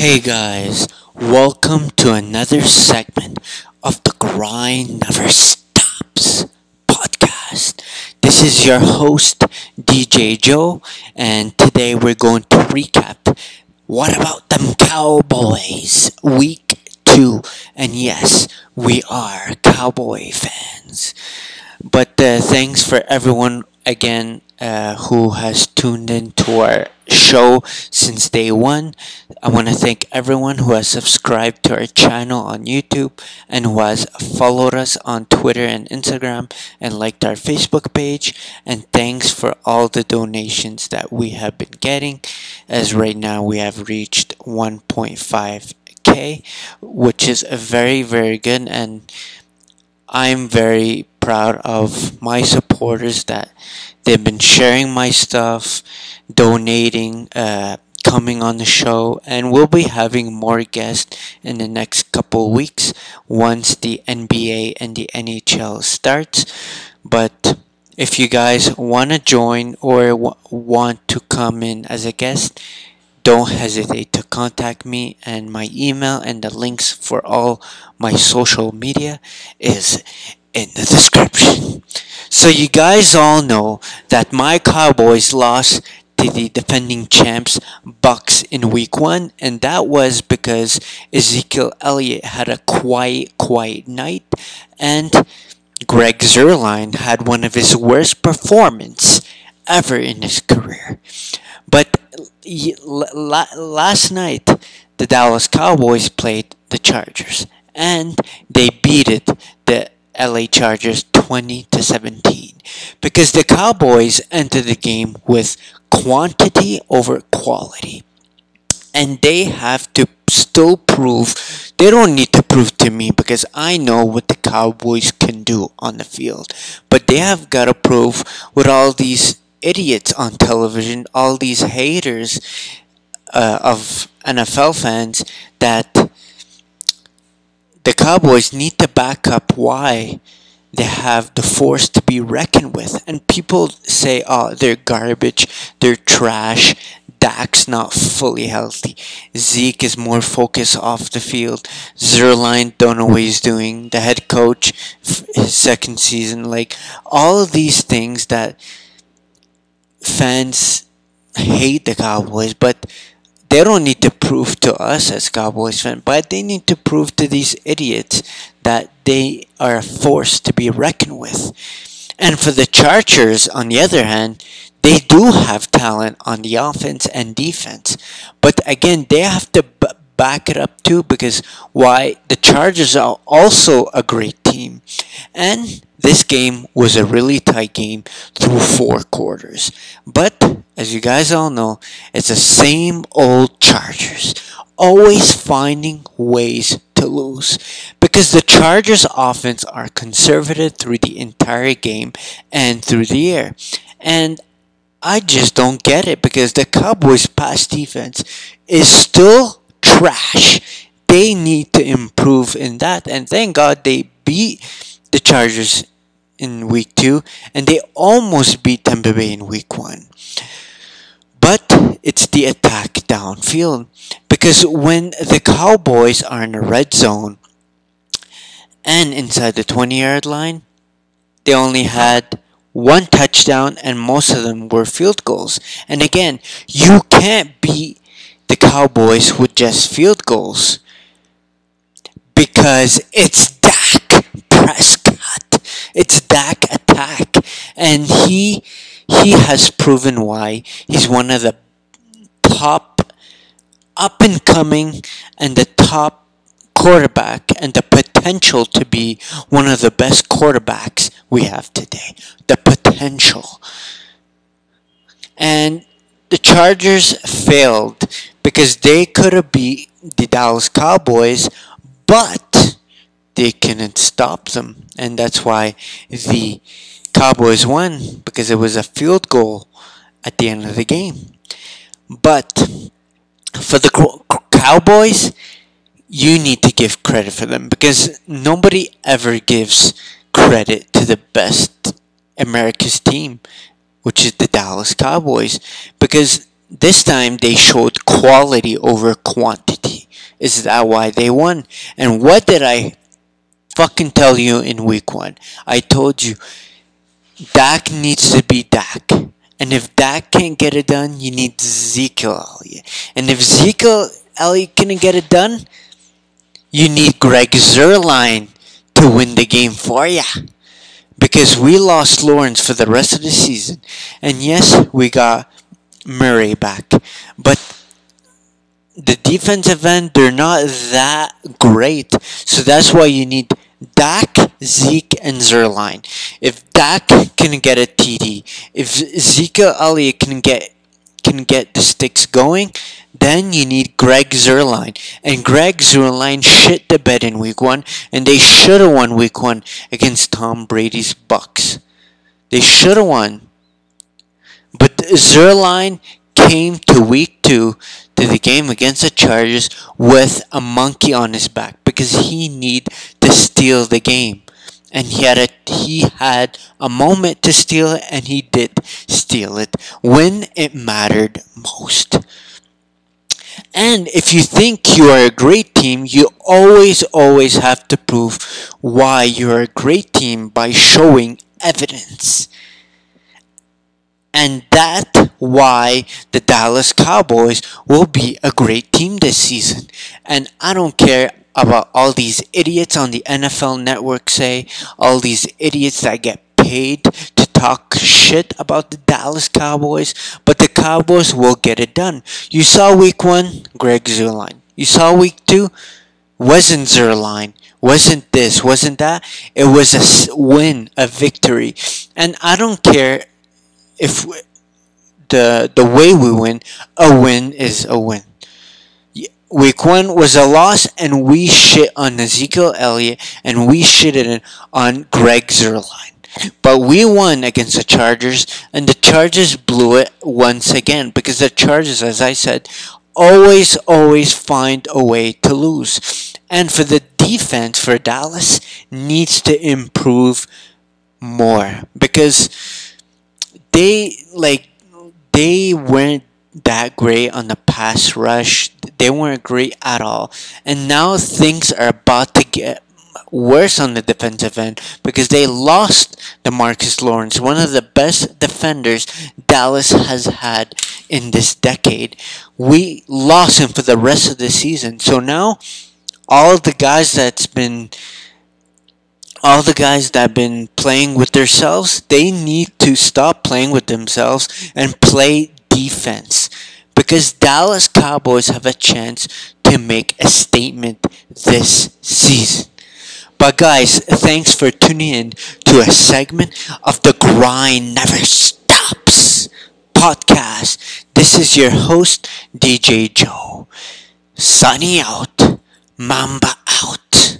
Hey guys, welcome to another segment of the Grind Never Stops podcast. This is your host, DJ Joe, and today we're going to recap what about them Cowboys week 2. And yes, we are Cowboy fans. But thanks for everyone again who has tuned in to our show since day one. I want to thank everyone who has subscribed to our channel on YouTube and who has followed us on Twitter and Instagram and liked our Facebook page. And thanks for all the donations that we have been getting, as right now we have reached 1.5k, which is very, very good, and I'm very proud of my supporters that they've been sharing my stuff, donating, coming on the show, and we'll be having more guests in the next couple weeks once the NBA and the NHL starts. But if you guys want to join or want to come in as a guest, don't hesitate to contact me, and my email and the links for all my social media is in the description. So you guys all know that my Cowboys lost to the defending champs Bucks in week 1, and that was because Ezekiel Elliott had a quiet night, and Greg Zuerlein had one of his worst performances ever in his career. But last night, the Dallas Cowboys played the Chargers, and they beat the LA Chargers 20-17 because the Cowboys entered the game with quantity over quality, and they have to still prove. They don't need to prove to me because I know what the Cowboys can do on the field, but they have got to prove with all these idiots on television, all these haters of NFL fans, that the Cowboys need to back up why they have the force to be reckoned with. And people say, oh, they're garbage, they're trash, Dak's not fully healthy, Zeke is more focused off the field, Zuerlein don't know what he's doing, the head coach, his second season, like all of these things that fans hate the Cowboys, but they don't need to prove to us as Cowboys fans, but they need to prove to these idiots that they are a force to be reckoned with. And for the Chargers, on the other hand, they do have talent on the offense and defense, but again, they have to back it up too, because why? The Chargers are also a great team, and this game was a really tight game through 4 quarters. But as you guys all know, it's the same old Chargers, always finding ways to lose, because the Chargers offense are conservative through the entire game and through the air. And I just don't get it, because the Cowboys pass defense is still trash. They need to improve in that, and thank God they beat the Chargers in week 2, and they almost beat Tampa Bay in week 1. But it's the attack downfield, because when the Cowboys are in the red zone and inside the 20-yard line, they only had 1 touchdown, and most of them were field goals. And again, you can't beat the Cowboys with just field goals, because it's Dak Prescott. It's Dak Attack, and he has proven why he's one of the top up-and-coming and the top quarterback and the potential to be one of the best quarterbacks we have today. The potential. And the Chargers failed because they could have beat the Dallas Cowboys, but they couldn't stop them. And that's why the Cowboys won, because it was a field goal at the end of the game. But for the Cowboys, you need to give credit for them, because nobody ever gives credit to the best America's team, which is the Dallas Cowboys, because This time they showed quality over quantity. Is that why they won? And what did I fucking tell you in week one? I told you, Dak needs to be Dak. And if Dak can't get it done, you need Ezekiel Elliott. And if Ezekiel Elliott can't get it done, you need Greg Zuerlein to win the game for ya. Because we lost Lawrence for the rest of the season. And yes, we got Murray back. But the defensive end, they're not that great. So that's why you need Dak, Zeke, and Zuerlein. If Dak can get a TD, if Ezekiel Elliott can get the sticks going, then you need Greg Zuerlein. And Greg Zuerlein shit the bed in week one, and they should have won week one against Tom Brady's Bucks. They should have won. But Zuerlein came to week two to the game against the Chargers with a monkey on his back because he needed to steal the game. And he had a moment to steal it, and he did steal it when it mattered most. And if you think you are a great team, you always have to prove why you are a great team by showing evidence. And that's why the Dallas Cowboys will be a great team this season. And I don't care about all these idiots on the NFL Network say, all these idiots that get paid to talk shit about the Dallas Cowboys, but the Cowboys will get it done. You saw week one, Greg Zuerlein. You saw week two, wasn't Zuerlein. Wasn't this, wasn't that. It was a win, a victory. And I don't care if the way we win, a win is a win. Week one was a loss, and we shit on Ezekiel Elliott, and we shitted on Greg Zuerlein. But we won against the Chargers, and the Chargers blew it once again because the Chargers, as I said, always find a way to lose. And for the defense, for Dallas, needs to improve more because They weren't that great on the pass rush. They weren't great at all. And now things are about to get worse on the defensive end because they lost DeMarcus Lawrence, one of the best defenders Dallas has had in this decade. We lost him for the rest of the season. So now all the guys that have been playing with themselves, they need to stop playing with themselves and play defense. Because Dallas Cowboys have a chance to make a statement this season. But guys, thanks for tuning in to a segment of the Grind Never Stops podcast. This is your host, DJ Joe. Sunny out. Mamba out.